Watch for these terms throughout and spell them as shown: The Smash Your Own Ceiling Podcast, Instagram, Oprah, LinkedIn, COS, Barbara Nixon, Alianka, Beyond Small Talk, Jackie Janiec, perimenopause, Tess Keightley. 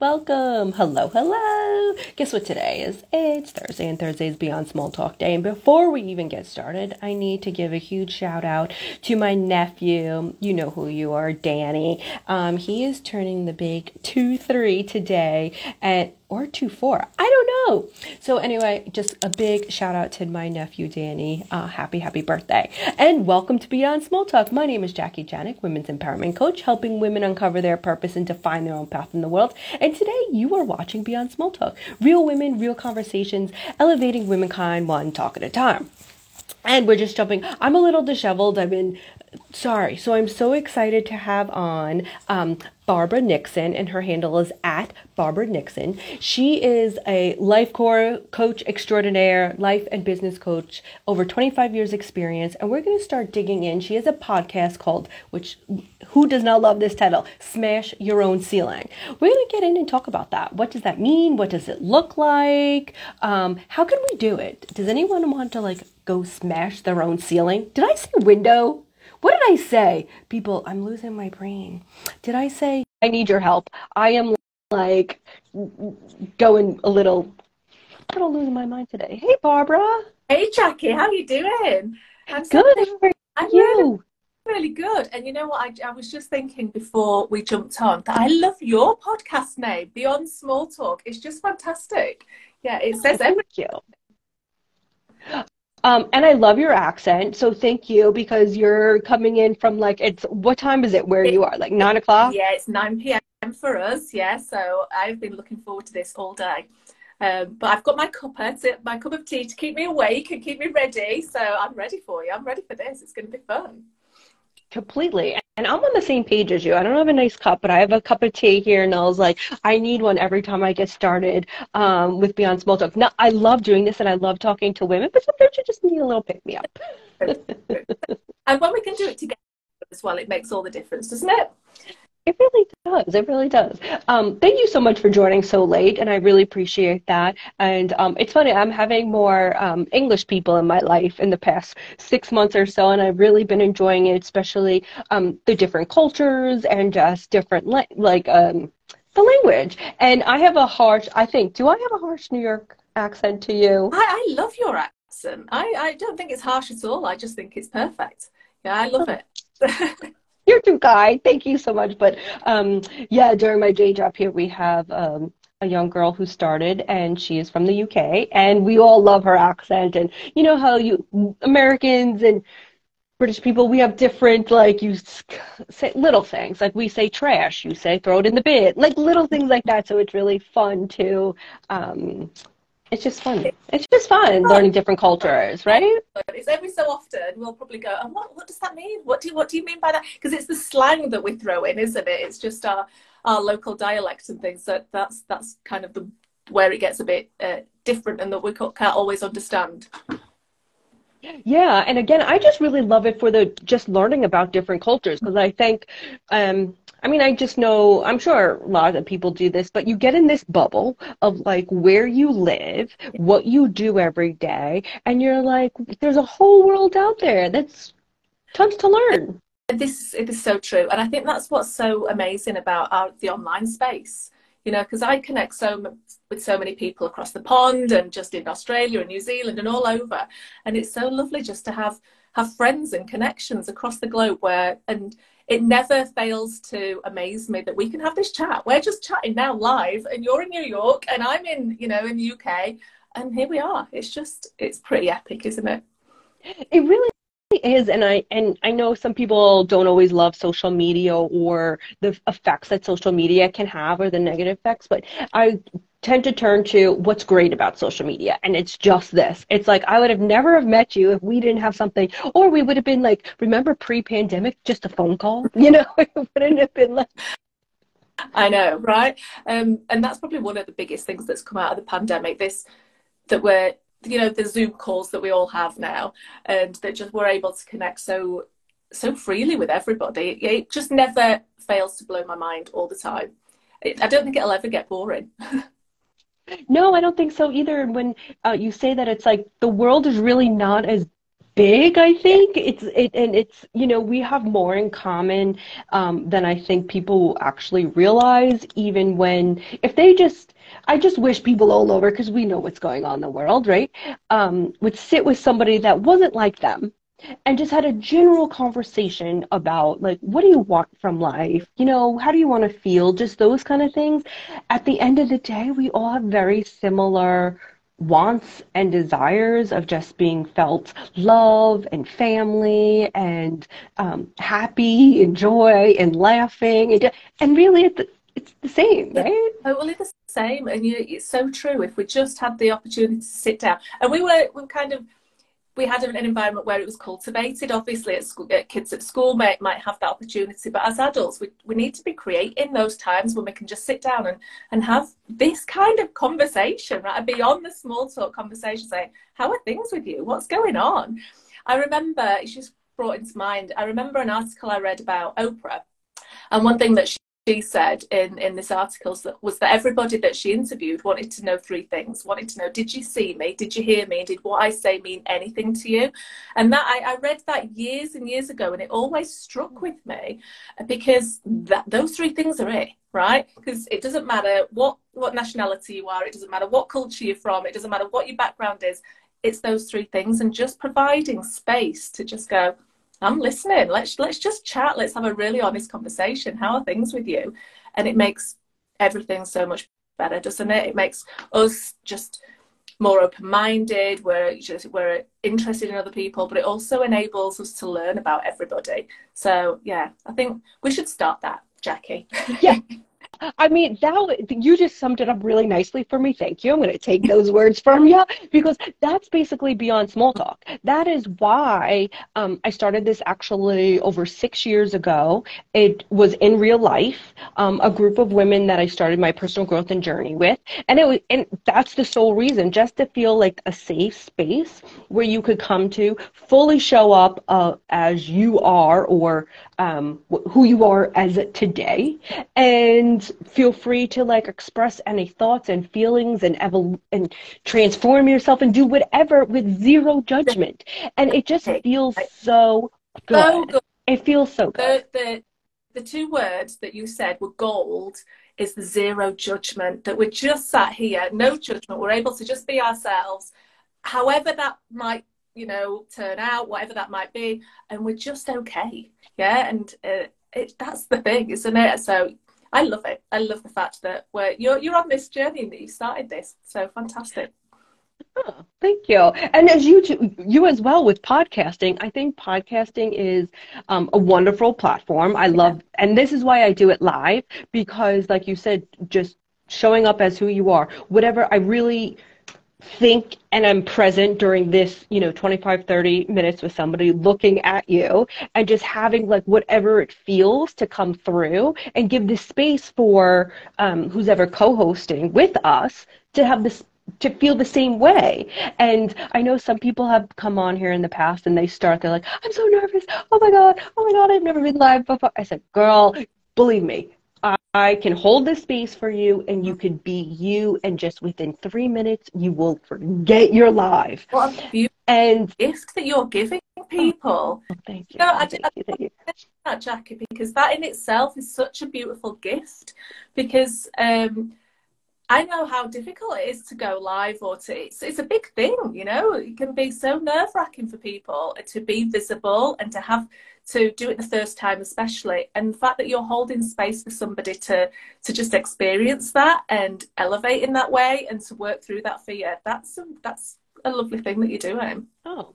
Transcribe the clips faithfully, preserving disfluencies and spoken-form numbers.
Welcome. Hello, hello. Guess what today is? It's Thursday, and Thursday is Beyond Small Talk Day. And before we even get started, I need to give a huge shout out to my nephew. You know who you are, Danny. Um, he is turning the big two three today at or two four. I don't know. So anyway, just a big shout out to my nephew, Danny. Uh, happy, happy birthday. And welcome to Beyond Small Talk. My name is Jackie Janiec, Women's Empowerment Coach, helping women uncover their purpose and define their own path in the world. And today you are watching Beyond Small Talk. Real women, real conversations, elevating womankind one talk at a time. And we're just jumping. I'm a little disheveled. I've been, sorry. So I'm so excited to have on um, Barbara Nixon, and her handle is at Barbara Nixon. She is a life coach extraordinaire, life and business coach, over twenty-five years experience. And we're going to start digging in. She has a podcast called, which who does not love this title, Smash Your Own Ceiling. We're going to get in and talk about that. What does that mean? What does it look like? Um, how can we do it? Does anyone want to like go smash their own ceiling? Did I say window? What did I say? People, I'm losing my brain. Did I say, I need your help? I am like going a little, I'm losing my mind today. Hey, Barbara. Hey, Jackie. How are you doing? I'm so good. How are you? I'm really good. And you know what? I, I was just thinking before we jumped on that I love your podcast name, Beyond Small Talk. It's just fantastic. Yeah, it says everything. Um, and I love your accent, so thank you, because you're coming in from like, it's, what time is it where you are? Like nine o'clock? Yeah, it's nine p.m. for us, yeah, so I've been looking forward to this all day. Um, but I've got my cup, my cup of tea to keep me awake and keep me ready, so I'm ready for you. I'm ready for this. It's going to be fun. Completely. And I'm on the same page as you. I don't have a nice cup, but I have a cup of tea here, and I was like, I need one every time I get started um, with Beyond Small Talk. Now, I love doing this, and I love talking to women, but sometimes you just need a little pick-me-up. And when we can do it together as well, it makes all the difference, doesn't it? It really does. It really does. Um, thank you so much for joining so late, and I really appreciate that. And um, it's funny, I'm having more um, English people in my life in the past six months or so, and I've really been enjoying it, especially um, the different cultures and just different, la- like, um, the language. And I have a harsh, I think, do I have a harsh New York accent to you? I, I love your accent. I, I don't think it's harsh at all. I just think it's perfect. Yeah, I love it. You're too kind. Thank you so much. But um, yeah, during my day job here, we have um, a young girl who started, and she is from the U K, and we all love her accent. And you know how you Americans and British people, we have different, like, you say little things. Like, we say trash. You say throw it in the bin. Like, little things like that. So it's really fun to, um, it's just fun. It's just fun learning different cultures, right? It's every so often we'll probably go, and oh, what, what does that mean? What do you, what do you mean by that? Because it's the slang that we throw in, isn't it? It's just our, our local dialect and things. So that's that's kind of the where it gets a bit uh, different and that we can't always understand. Yeah, and again, I just really love it for the just learning about different cultures, because I think, um, I mean, I just know, I'm sure a lot of people do this, but you get in this bubble of like where you live, what you do every day, and you're like, there's a whole world out there that's tons to learn. And this it is so true, and I think that's what's so amazing about our, the online space. You know, because I connect so with so many people across the pond and just in Australia and New Zealand and all over. And it's so lovely just to have, have friends and connections across the globe where, and it never fails to amaze me that we can have this chat. We're just chatting now live, and you're in New York and I'm in, you know, in the U K, and here we are. It's just, it's pretty epic, isn't it? It really is, and I and I know some people don't always love social media or the effects that social media can have or the negative effects, but I tend to turn to what's great about social media, and it's just this. It's like, I would have never have met you if we didn't have something, or we would have been like, remember pre-pandemic, just a phone call? You know, it wouldn't have been like... I know, right? Um, and that's probably one of the biggest things that's come out of the pandemic, this, that we're you know, the Zoom calls that we all have now, and that just we're able to connect so so freely with everybody. It just never fails to blow my mind all the time. It, I don't think it'll ever get boring. No, I don't think so either. When uh, you say that, it's like the world is really not as big, I think. It's it, and it's, you know, we have more in common um, than I think people actually realize, even when, if they just, I just wish people all over, because we know what's going on in the world, right, um, would sit with somebody that wasn't like them and just had a general conversation about, like, what do you want from life? You know, how do you want to feel? Just those kind of things. At the end of the day, we all have very similar wants and desires of just being felt love and family and um, happy and joy and laughing. And, and really, it's the, it's the same, right? Totally the same. And you, it's so true. If we just had the opportunity to sit down. And we were, we were kind of, we had an environment where it was cultivated. Obviously, at school, kids at school may, might have that opportunity, but as adults, we, we need to be creating those times when we can just sit down and, and have this kind of conversation, right? Beyond the small talk conversation, saying, how are things with you? What's going on? I remember, it's just brought into mind, I remember an article I read about Oprah, and one thing that she She said in, in this article was that everybody that she interviewed wanted to know three things. Wanted to know, did you see me? Did you hear me? And did what I say mean anything to you? And that I, I read that years and years ago, and it always struck with me, because that, those three things are it, right? Because it doesn't matter what, what nationality you are. It doesn't matter what culture you're from. It doesn't matter what your background is. It's those three things, and just providing space to just go, I'm listening. Let's let's just chat. Let's have a really honest conversation. How are things with you? And it makes everything so much better, doesn't it? It makes us just more open-minded. We're just we're interested in other people, but it also enables us to learn about everybody. So yeah, I think we should start that, Jackie. Yeah. I mean, that you just summed it up really nicely for me. Thank you. I'm going to take those words from you, because that's basically Beyond Small Talk. That is why um, I started this actually over six years ago. It was in real life, um, a group of women that I started my personal growth and journey with. And it was, and that's the sole reason, just to feel like a safe space where you could come to fully show up uh, as you are, or um, who you are as today. And feel free to like express any thoughts and feelings and evol- and transform yourself and do whatever with zero judgment. And it just feels so good. So good. It feels so good. The, the, the two words that you said were gold is the zero judgment, that we're just sat here, no judgment. We're able to just be ourselves, however that might, you know, turn out, whatever that might be. And we're just okay. Yeah. And uh, it, that's the thing, isn't it? So I love it. I love the fact that we're, you're you're on this journey and that you started this. So fantastic. Oh, thank you. And as you two, you as well with podcasting, I think podcasting is um, a wonderful platform. I love, and this is why I do it live, because like you said, just showing up as who you are, whatever I really think, and I'm present during this, you know, twenty-five, thirty minutes with somebody looking at you, and just having like whatever it feels to come through, and give this space for um, who's ever co-hosting with us to have this, to feel the same way. And I know some people have come on here in the past and they start, they're like, I'm so nervous. Oh my God. Oh my God. I've never been live before. I said, girl, believe me, I can hold this space for you, and you can be you, and just within three minutes, you will forget you're live. What a beautiful and gift that you're giving people. Oh, thank you. No, I thank you, thank you. That, Jackie, because that in itself is such a beautiful gift, because um, I know how difficult it is to go live, or to, it's, it's a big thing, you know, it can be so nerve-wracking for people to be visible and to have to do it the first time especially. And the fact that you're holding space for somebody to to just experience that and elevate in that way and to work through that fear, that's a, that's a lovely thing that you're doing. Oh,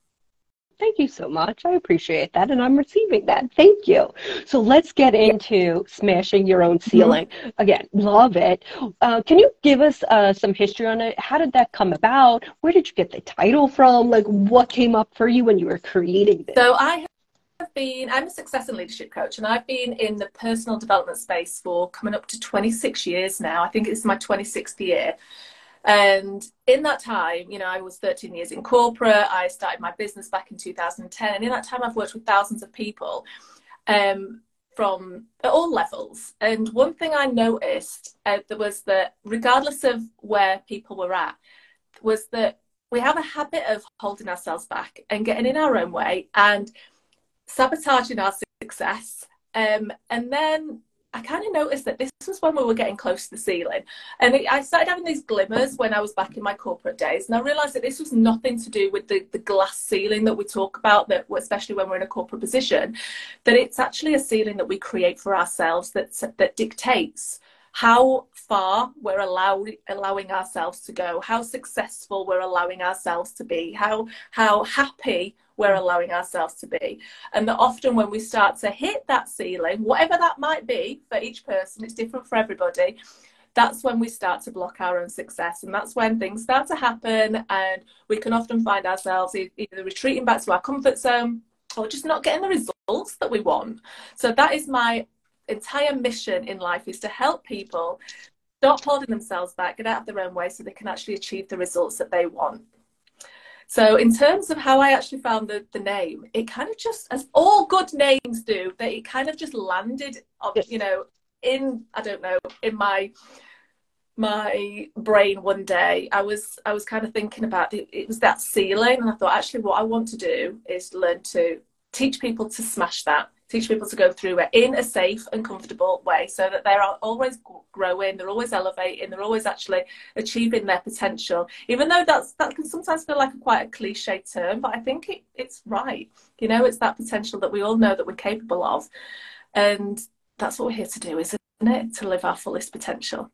thank you so much. I appreciate that, and I'm receiving that. Thank you. So let's get into smashing your own ceiling. Mm-hmm. Again, love it. Uh, can you give us uh, some history on it? How did that come about? Where did you get the title from? Like, what came up for you when you were creating this? So I have been, I'm a success and leadership coach, and I've been in the personal development space for coming up to twenty-six years now. I think it's my twenty-sixth year. And in that time, you know, I was thirteen years in corporate. I started my business back in two thousand ten. And in that time, I've worked with thousands of people um, from at all levels. And one thing I noticed uh, was that regardless of where people were at, was that we have a habit of holding ourselves back and getting in our own way and sabotaging our success. Um, and then I kind of noticed that this was when we were getting close to the ceiling. And it, I started having these glimmers when I was back in my corporate days. And I realised that this was nothing to do with the, the glass ceiling that we talk about, that especially when we're in a corporate position, that it's actually a ceiling that we create for ourselves that, that dictates how far we're allow, allowing ourselves to go, how successful we're allowing ourselves to be, how how happy we're allowing ourselves to be. And that often when we start to hit that ceiling, whatever that might be for each person, it's different for everybody, that's when we start to block our own success. And that's when things start to happen and we can often find ourselves either retreating back to our comfort zone or just not getting the results that we want. So that is my entire mission in life, is to help people stop holding themselves back, get out of their own way so they can actually achieve the results that they want. So in terms of how I actually found the, the name, it kind of just, as all good names do, that it kind of just landed, you know, in, I don't know, in my my brain one day. I was I was kind of thinking about it, it was that ceiling, and I thought, actually what I want to do is learn to teach people to smash that, teach people to go through it in a safe and comfortable way so that they're always growing, they're always elevating, they're always actually achieving their potential. Even though that's that can sometimes feel like a, quite a cliche term, but I think it, it's right. You know, it's that potential that we all know that we're capable of. And that's what we're here to do, isn't it? To live our fullest potential.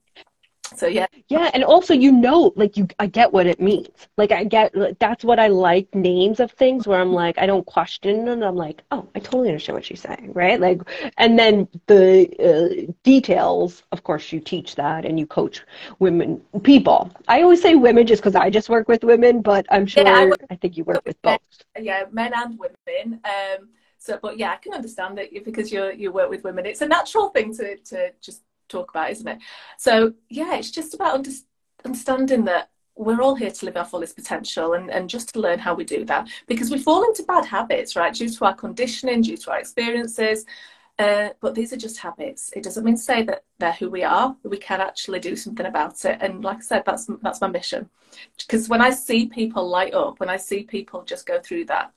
So, yeah. Yeah. And also, you know, like you, I get what it means. Like I get, that's what I like, names of things where I'm like, I don't question them. I'm like, oh, I totally understand what she's saying. Right. Like, and then the uh, details, of course you teach that and you coach women, people. I always say women just cause I just work with women, but I'm sure, yeah, I, work, I think you work with both. Yeah. Men and women. Um, so, but yeah, I can understand that because you you work with women. It's a natural thing to, to just talk about, isn't it? So yeah, it's just about under- understanding that we're all here to live our fullest potential, and, and just to learn how we do that, because we fall into bad habits, right, due to our conditioning, due to our experiences, uh, but these are just habits. It doesn't mean to say that they're who we are. We can actually do something about it, and like I said, that's that's my mission, because when I see people light up, when I see people just go through that,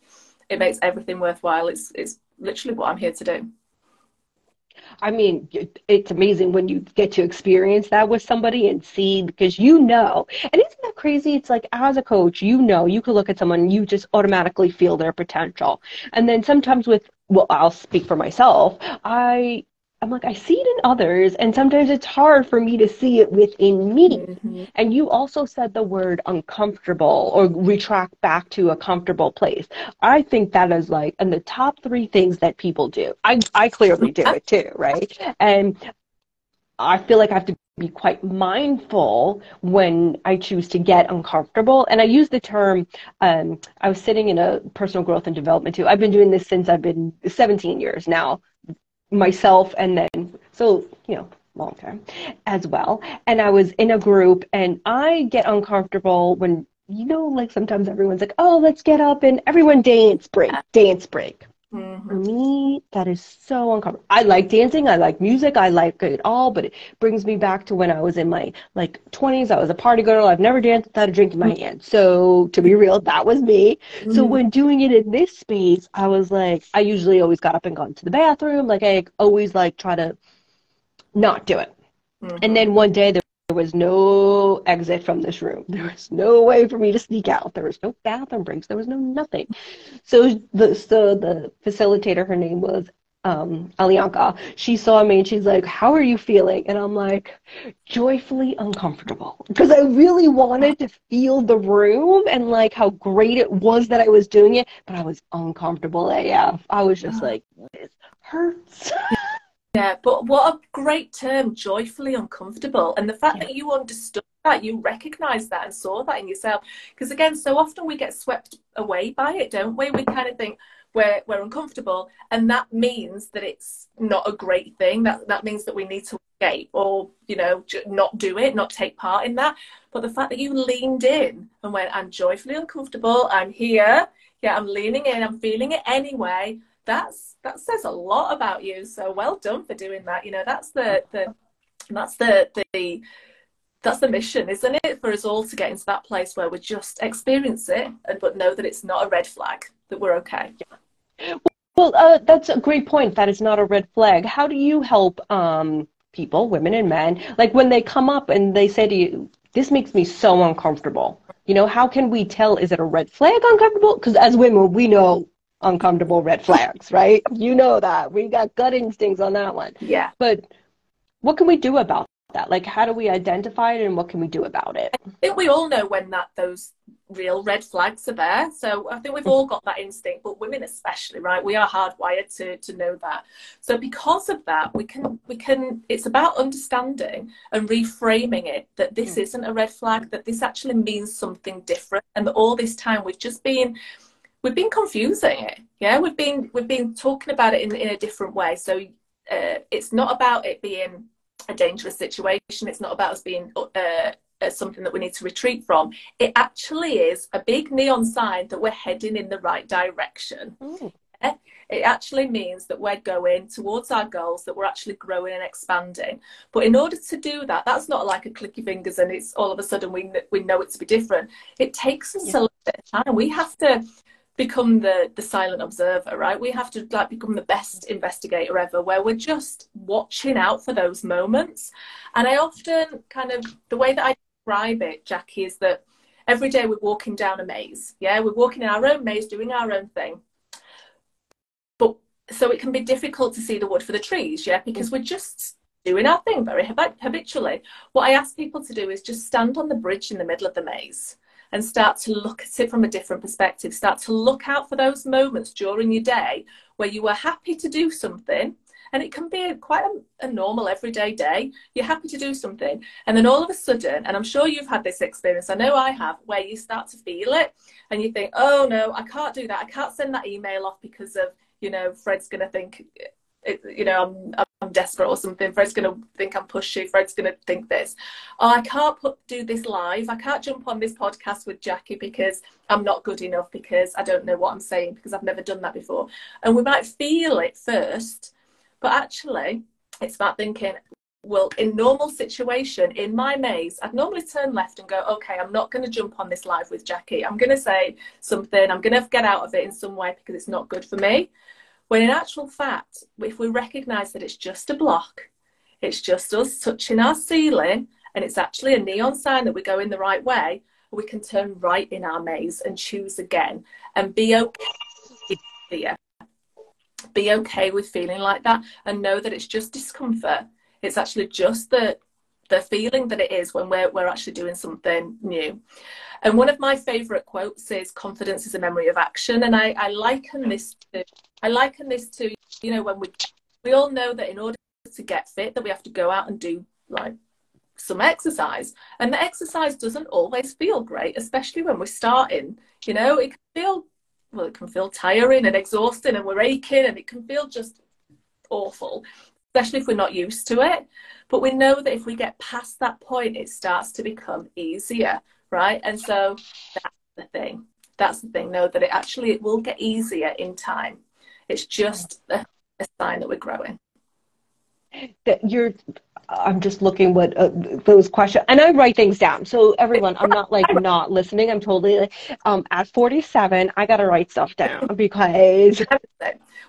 it makes everything worthwhile. It's it's literally what I'm here to do. I mean, it's amazing when you get to experience that with somebody and see, because you know, and isn't that crazy? It's like, as a coach, you know, you can look at someone and you just automatically feel their potential. And then sometimes with, well, I'll speak for myself, I, I'm like, I see it in others, and sometimes it's hard for me to see it within me. Mm-hmm. And you also said the word uncomfortable, or retract back to a comfortable place. I think that is like, and the top three things that people do. I, I clearly do it too, right? And I feel like I have to be quite mindful when I choose to get uncomfortable. And I use the term, um, I was sitting in a personal growth and development too. I've been doing this since I've been seventeen years now, myself, and then, so, you know, long term as well. And I was in a group, and I get uncomfortable when, you know, like sometimes everyone's like, oh, let's get up and everyone dance break, dance break. Mm-hmm. For me, that is so uncomfortable. I like dancing, I like music, I like it all, but it brings me back to when I was in my like twenties. I was a party girl. I've never danced without a drink in my hand. So to be real, that was me. Mm-hmm. So when doing it in this space, I was like, I usually always got up and gone to the bathroom. Like I always like try to not do it. Mm-hmm. And then one day there was no exit from this room. There was no way for me to sneak out. There was no bathroom breaks. There was no nothing. So the so the facilitator, her name was um, Alianka. She saw me and she's like, "How are you feeling?" And I'm like, "Joyfully uncomfortable," because I really wanted to feel the room and like how great it was that I was doing it, but I was uncomfortable A F. I was just like, "This hurts." Yeah, but what a great term, joyfully uncomfortable. And the fact yeah. that you understood that, you recognized that and saw that in yourself. Because again, so often we get swept away by it, don't we? We kind of think we're we're uncomfortable, and that means that it's not a great thing. That that means that we need to escape, or, you know, not do it, not take part in that. But the fact that you leaned in and went, I'm joyfully uncomfortable, I'm here, yeah, I'm leaning in, I'm feeling it anyway. That's that says a lot about you. So well done for doing that. You know, that's the the that's the the that's the mission, isn't it, for us all to get into that place where we just experience it, and but know that it's not a red flag, that we're okay. Well, uh, that's a great point, that it's not a red flag. How do you help um, people, women and men, like when they come up and they say to you, this makes me so uncomfortable? You know, how can we tell, is it a red flag uncomfortable? Because as women, we know uncomfortable red flags, right? You know that. We got gut instincts on that one. Yeah. But what can we do about that? Like, how do we identify it, and what can we do about it? I think we all know when that those real red flags are there. So I think we've all got that instinct, but women especially, right? We are hardwired to to know that. So because of that, we can we can it's about understanding and reframing it, that this isn't a red flag, that this actually means something different, and that all this time we've just been we've been confusing it. Yeah, we've been we've been talking about it in in a different way. So uh, it's not about it being a dangerous situation. It's not about us being uh, uh, something that we need to retreat from. It actually is a big neon sign that we're heading in the right direction. Mm. It actually means that we're going towards our goals, that we're actually growing and expanding. But in order to do that, that's not like a clicky fingers and it's all of a sudden we we know it to be different. It takes us yeah. a little bit of time. We have to become the the silent observer, right? We have to like become the best investigator ever, where we're just watching out for those moments. And I often kind of, the way that I describe it, Jackie, is that every day we're walking down a maze. Yeah, we're walking in our own maze, doing our own thing. But so it can be difficult to see the wood for the trees, yeah, because we're just doing our thing very habitually. What I ask people to do is just stand on the bridge in the middle of the maze and start to look at it from a different perspective. Start to look out for those moments during your day where you were happy to do something, and it can be quite a, a normal everyday day. You're happy to do something, and then all of a sudden, and I'm sure you've had this experience, I know I have, where you start to feel it and you think, oh no, I can't do that. I can't send that email off because of, you know, Fred's gonna think, you know, I'm, I'm desperate or something. Fred's going to think I'm pushy. Fred's going to think this. Oh, I can't put, do this live. I can't jump on this podcast with Jackie because I'm not good enough, because I don't know what I'm saying, because I've never done that before. And we might feel it first, but actually it's about thinking, well, in normal situation, in my maze, I'd normally turn left and go, okay, I'm not going to jump on this live with Jackie. I'm going to say something. I'm going to get out of it in some way because it's not good for me. When in actual fact, if we recognise that it's just a block, it's just us touching our ceiling, and it's actually a neon sign that we're going the right way, we can turn right in our maze and choose again and be okay with fear. Be okay with feeling like that, and know that it's just discomfort. It's actually just the the feeling that it is when we're we're actually doing something new. And one of my favourite quotes is, confidence is a memory of action. And I, I liken this to I liken this to, you know, when we, we all know that in order to get fit, that we have to go out and do like some exercise, and the exercise doesn't always feel great, especially when we're starting, you know, it can feel, well, it can feel tiring and exhausting, and we're aching, and it can feel just awful, especially if we're not used to it. But we know that if we get past that point, it starts to become easier, right? And so that's the thing, that's the thing, know that it actually, it will get easier in time. It's just a, a sign that we're growing. That you're, I'm just looking what uh, those questions, and I write things down. So everyone, I'm not like not listening. I'm totally like, um, at forty-seven, I got to write stuff down because.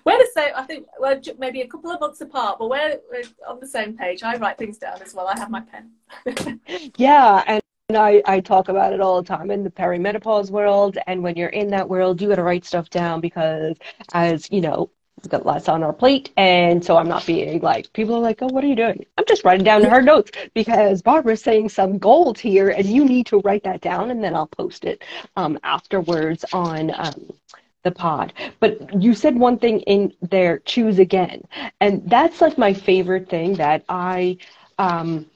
We're the same, I think we're maybe a couple of months apart, but we're, we're on the same page. I write things down as well. I have my pen. Yeah. And. And I, I talk about it all the time in the perimenopause world. And when you're in that world, you got to write stuff down because, as you know, we've got lots on our plate. And so I'm not being like, people are like, oh, what are you doing? I'm just writing down her notes because Barbara's saying some gold here, and you need to write that down. And then I'll post it um, afterwards on um, the pod. But you said one thing in there, choose again. And that's like my favorite thing that I um,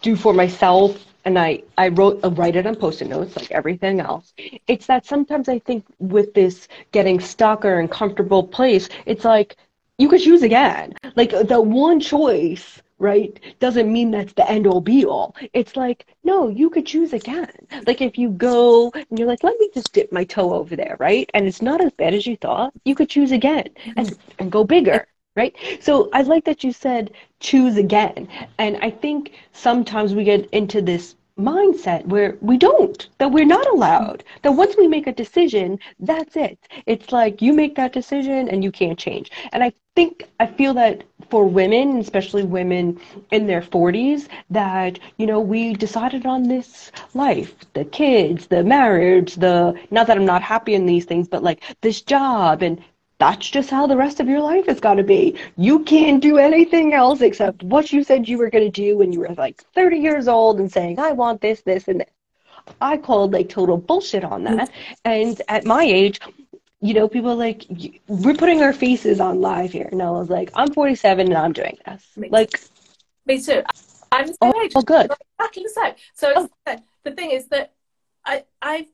do for myself. And I, I wrote, I write it on Post-it notes like everything else. It's that sometimes I think with this getting stuck or uncomfortable place, it's like you could choose again. Like the one choice, right, doesn't mean that's the end all be all. It's like, no, you could choose again. Like if you go and you're like, let me just dip my toe over there, right? And it's not as bad as you thought, you could choose again and, and go bigger. right? So I like that you said choose again. And I think sometimes we get into this mindset where we don't, that we're not allowed, that once we make a decision, that's it. It's like you make that decision and you can't change. And I think, I feel that for women, especially women in their forties, that, you know, we decided on this life, the kids, the marriage, the, not that I'm not happy in these things, but like this job, and that's just how the rest of your life is going to be. You can't do anything else except what you said you were going to do when you were like thirty years old and saying, I want this, this, and this. I called like total bullshit on that. And at my age, you know, people are like, we're putting our faces on live here. And I was like, I'm forty-seven and I'm doing this. Me like, too. Me too. I'm the same oh, age. Oh, good. Fucking so. So it's, oh. the thing is that I, I've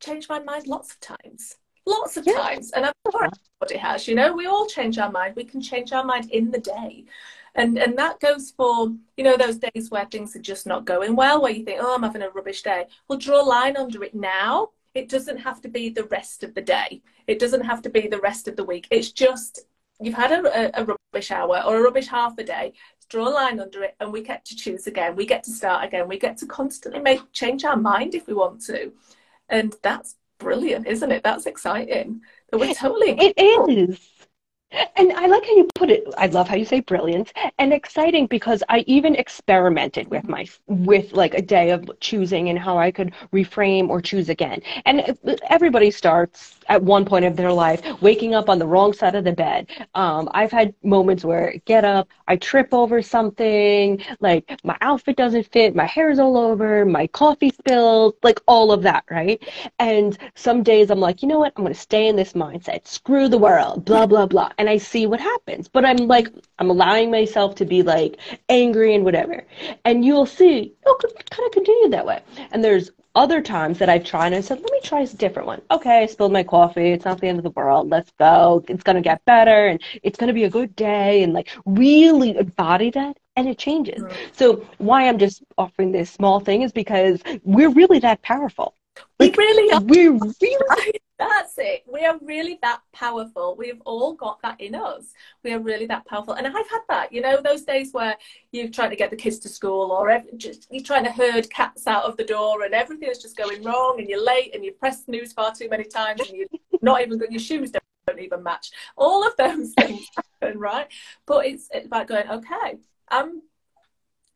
changed my mind lots of times. lots of yeah. times and I'm sure everybody has, you know, we all change our mind. We can change our mind in the day, and and that goes for, you know, those days where things are just not going well, where you think, oh, I'm having a rubbish day. Well, draw a line under it now. It doesn't have to be the rest of the day. It doesn't have to be the rest of the week. It's just you've had a, a, a rubbish hour or a rubbish half a day. Draw a line under it, and we get to choose again. We get to start again. We get to constantly make change our mind if we want to, and that's brilliant, isn't it? That's exciting. We're totally it is. And I like how you put it. I love how you say brilliant and exciting, because I even experimented with my with like a day of choosing and how I could reframe or choose again. And everybody starts at one point of their life waking up on the wrong side of the bed. Um, I've had moments where I get up, I trip over something, like my outfit doesn't fit, my hair is all over, my coffee spills, like all of that, right? And some days I'm like, you know what? I'm going to stay in this mindset. Screw the world, blah, blah, blah. And I see what happens. But I'm like, I'm allowing myself to be like angry and whatever. And you'll see, oh, kind of continue that way. And there's other times that I've tried and I said, let me try a different one. Okay, I spilled my coffee. It's not the end of the world. Let's go. It's going to get better. And it's going to be a good day. And like really embody that. And it changes. Mm-hmm. So why I'm just offering this small thing is because we're really that powerful. Like, we really are. We're really That's it. We are really that powerful. We've all got that in us. We are really that powerful. And I've had that, you know, those days where you're trying to get the kids to school, or just, you're trying to herd cats out of the door and everything is just going wrong, and you're late and you press snooze far too many times and you're not even good. Your shoes don't, don't even match. All of those things happen, right? But it's about going, okay, I'm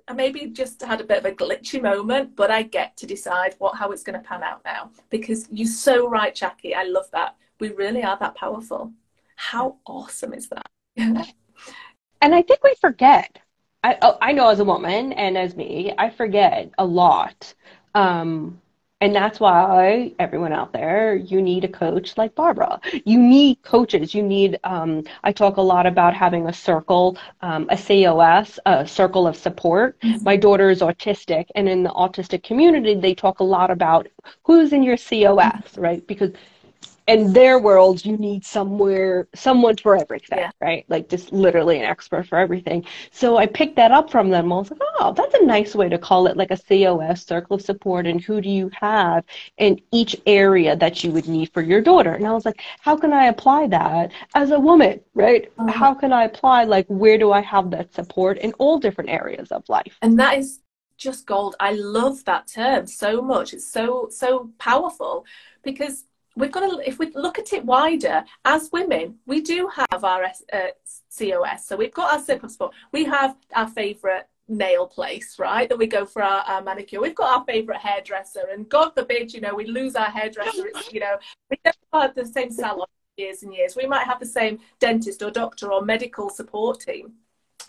I maybe just had a bit of a glitchy moment, but I get to decide what how it's going to pan out now. Because you're so right, Jackie. I love that. We really are that powerful. How awesome is that? And I think we forget. I I know as a woman and as me, I forget a lot. Um, and that's why everyone out there, you need a coach like Barbara. You need coaches. You need, um, I talk a lot about having a circle, um, a C O S, a circle of support. Mm-hmm. My daughter is autistic, and in the autistic community, they talk a lot about who's in your C O S, right? Because in their world, you need somewhere, someone for everything, yeah. right? Like just literally an expert for everything. So I picked that up from them. I was like, oh, that's a nice way to call it, like a C O S, circle of support. And who do you have in each area that you would need for your daughter? And I was like, how can I apply that as a woman, right? Uh-huh. How can I apply, like, where do I have that support in all different areas of life? And that is just gold. I love that term so much. It's so, so powerful, because we've got to, if we look at it wider, as women, we do have our uh, C O S. So we've got our circle of support. We have our favourite nail place, right, that we go for our, our manicure. We've got our favourite hairdresser. And God forbid, you know, we lose our hairdresser. It's, you know, we never had the same salon for years and years. We might have the same dentist or doctor or medical support team.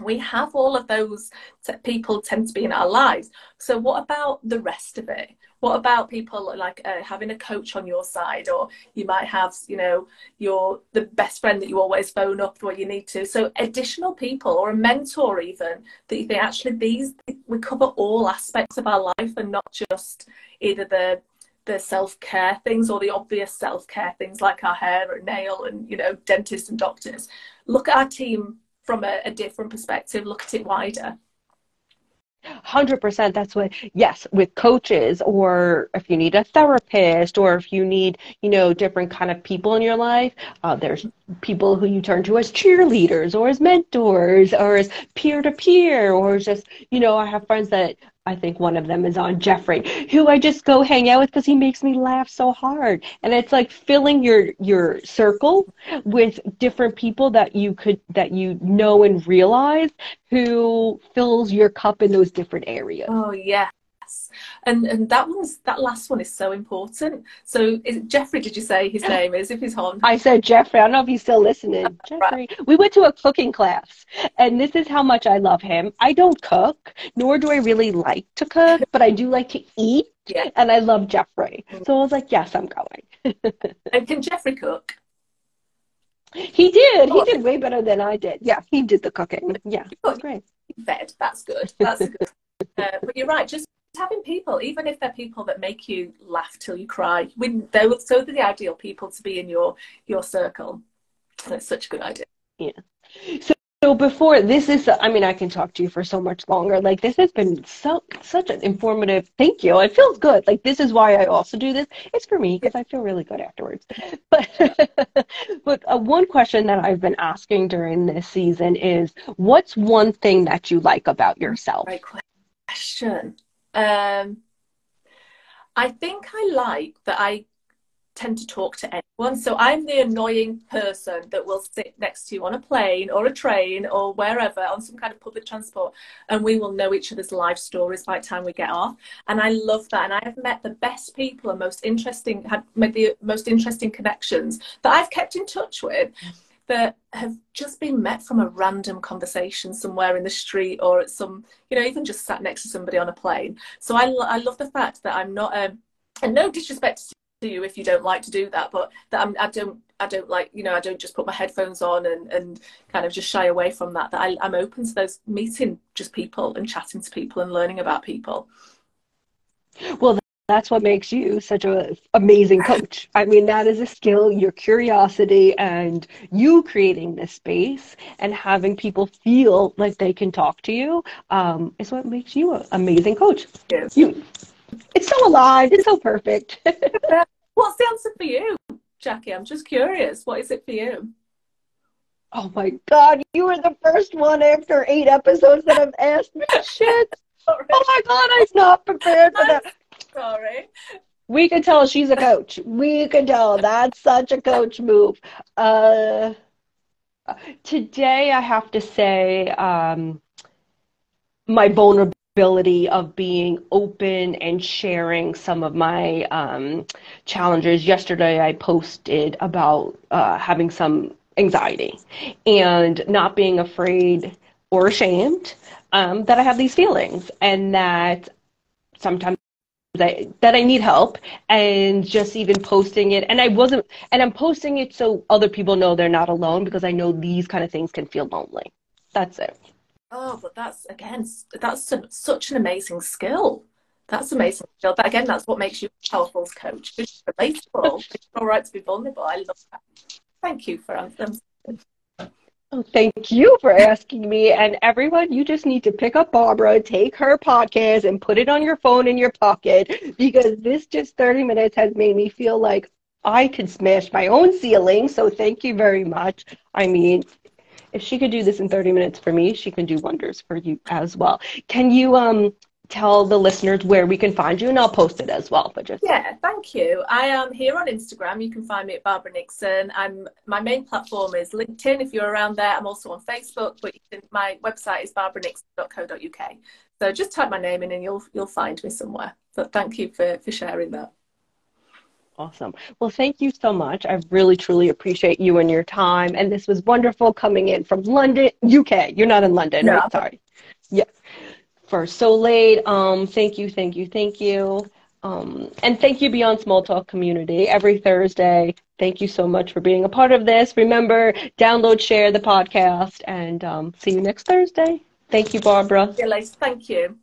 We have all of those t- people tend to be in our lives. So what about the rest of it? What about people like uh, having a coach on your side, or you might have, you know, your the best friend that you always phone up for what you need to. So additional people, or a mentor even, that you think actually these, we cover all aspects of our life, and not just either the the self-care things or the obvious self-care things like our hair and nail and, you know, dentists and doctors. Look at our team from a, a different perspective. Look at it wider. one hundred percent. That's what, yes, with coaches, or if you need a therapist, or if you need, you know, different kind of people in your life, uh, there's people who you turn to as cheerleaders or as mentors or as peer-to-peer, or just, you know, I have friends that, I think one of them is on Jeffrey, who I just go hang out with because he makes me laugh so hard. And it's like filling your, your circle with different people that you could, that you know and realize who fills your cup in those different areas. Oh, yes. And and that one's, that last one is so important. So is it Jeffrey, did you say his name is, if he's on? I said Jeffrey. I don't know if he's still listening. Oh, Jeffrey. Right. We went to a cooking class, and this is how much I love him. I don't cook, nor do I really like to cook, but I do like to eat, yeah. And I love Jeffrey. Mm-hmm. So I was like, yes, I'm going. And can Jeffrey cook? He did. Oh, he did way better than I did. Yeah, he did the cooking. Yeah, that's great. Fed. That's good. That's good. Uh, but you're right, just having people, even if they're people that make you laugh till you cry, when they're, so they're the ideal people to be in your your circle. That's such a good idea. Yeah. So, so before this is, I mean, I can talk to you for so much longer. Like, this has been so such an informative. Thank you. It feels good. Like, this is why I also do this. It's for me because I feel really good afterwards. But but uh, one question that I've been asking during this season is, what's one thing that you like about yourself? Great question. Um, I think I like that I tend to talk to anyone. So I'm the annoying person that will sit next to you on a plane or a train or wherever, on some kind of public transport, and we will know each other's life stories by the time we get off. And I love that. And I have met the best people and most interesting, had made the most interesting connections that I've kept in touch with, that have just been met from a random conversation somewhere in the street, or at some, you know, even just sat next to somebody on a plane. So I, I love the fact that I'm not, um, and no disrespect to you if you don't like to do that, but that I'm, I don't, I don't like, you know, I don't just put my headphones on and, and kind of just shy away from that, that I, I'm open to those, meeting just people and chatting to people and learning about people. Well, that's what makes you such an amazing coach. I mean, that is a skill, your curiosity, and you creating this space and having people feel like they can talk to you, um, is what makes you an amazing coach. Yes. You, it's so aligned. It's so perfect. What's the answer for you, Jackie? I'm just curious. What is it for you? Oh, my God. You were the first one after eight episodes that have asked me shit. Sorry. Oh, my God. I'm not prepared for that. Sorry. We can tell she's a coach. We can tell that's such a coach move. Uh, today, I have to say, um, my vulnerability of being open and sharing some of my um, challenges. Yesterday, I posted about uh, having some anxiety and not being afraid or ashamed um, that I have these feelings, and that sometimes That, that I need help, and just even posting it. And I wasn't, and I'm posting it so other people know they're not alone, because I know these kind of things can feel lonely. That's it. Oh, but that's, again, that's a, such an amazing skill. That's amazing. Jill. But again, that's what makes you a powerful coach. It's relatable. It's all right to be vulnerable. I love that. Thank you for answering. Oh, thank you for asking me. And everyone, you just need to pick up Barbara, take her podcast, and put it on your phone in your pocket, because this just thirty minutes has made me feel like I can smash my own ceiling. So thank you very much. I mean, if she could do this in thirty minutes for me, she can do wonders for you as well. Can you um tell the listeners where we can find you? And I'll post it as well. But just yeah, thank you. I am here on Instagram. You can find me at Barbara Nixon. I'm, my main platform is LinkedIn. If you're around there, I'm also on Facebook. But you can, my website is barbara nixon dot co dot uk. So just type my name in, and you'll you'll find me somewhere. But thank you for for sharing that. Awesome. Well, thank you so much. I really, truly appreciate you and your time. And this was wonderful coming in from London, U K. You're not in London, no, right? Sorry. Yes. Yeah. For so late. Um, thank you, thank you, thank you. Um, and thank you, Beyond Small Talk community, every Thursday. Thank you so much for being a part of this. Remember, download, share the podcast, and um, see you next Thursday. Thank you, Barbara. See you later. Thank you.